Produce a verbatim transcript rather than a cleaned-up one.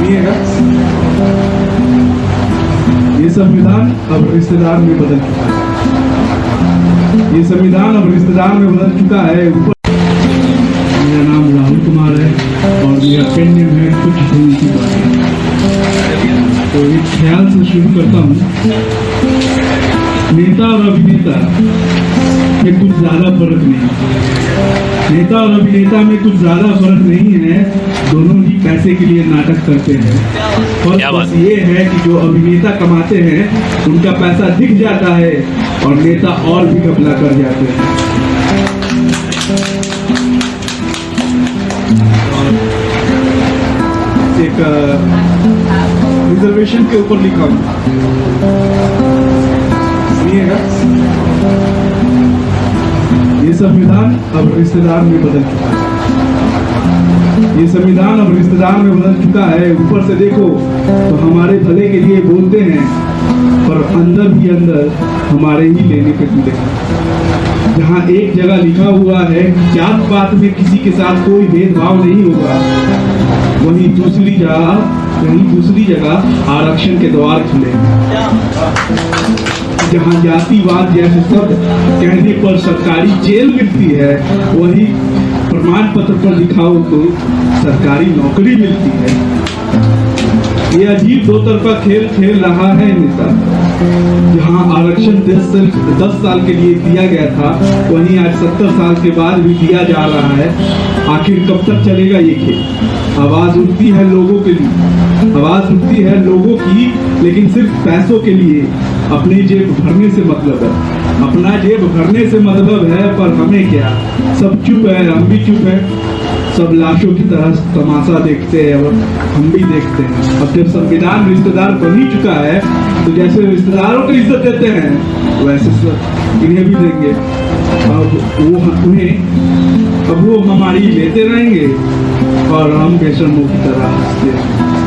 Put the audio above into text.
सुनिएगा। ये संविधान अब रिश्तेदार में बदल चुका है, ये संविधान अब रिश्तेदार में बदल चुका है। मेरा नाम राहुल कुमार है और मेरा पेन नेम है कुछ भूल की बात। तो एक ख्याल से शुरू करता हूँ, नेता और अभिनेता में कुछ ज्यादा फर्क नहीं, नेता और अभिनेता में कुछ ज्यादा फर्क नहीं है, दोनों ही पैसे के लिए नाटक करते हैं। फर्क बस ये है कि जो अभिनेता कमाते हैं उनका पैसा दिख जाता है और नेता और भी घपला कर जाते हैं। एक रिजर्वेशन के ऊपर लिखा सुनिएगा, ये संविधान अब रिश्तेदार में बदल चुका है, ये संविधान अब रिश्तेदार में बदल चुका है। ऊपर से देखो तो हमारे भले के लिए बोलते हैं, पर अंदर भी अंदर हमारे ही लेने के लिए। जहाँ एक जगह लिखा हुआ है जात पात में किसी के साथ कोई भेदभाव नहीं होगा, वहीं दूसरी जगह वहीं दूसरी जगह आरक्षण के द्वार खुले। जहाँ जातिवाद जैसे शब्द कहने पर सरकारी जेल मिलती है, वही प्रमाण पत्र पर दिखाओ तो सरकारी नौकरी मिलती है। ये अजीब दो तरफा खेल खेल रहा है नेता। जहाँ आरक्षण दस दस साल के लिए दिया गया था, वहीं आज सत्तर साल के बाद भी दिया जा रहा है। आखिर कब तक चलेगा ये खेल? आवाज उठती है लोगों के लिए, आवाज उठती है लोगों की, लेकिन सिर्फ पैसों के लिए। अपनी जेब भरने से मतलब है, अपना जेब भरने से मतलब है, पर हमें क्या? सब चुप है, हम भी चुप है, सब लाशों की तरह तमाशा देखते हैं और हम भी देखते हैं। अब जब संविधान रिश्तेदार बन ही चुका है तो जैसे रिश्तेदारों को इज्जत देते हैं वैसे सब इन्हें भी देंगे। अब वो उन्हें अब वो हमारी लेते रहेंगे और हम बेशर्मों की तरह हंसते हैं।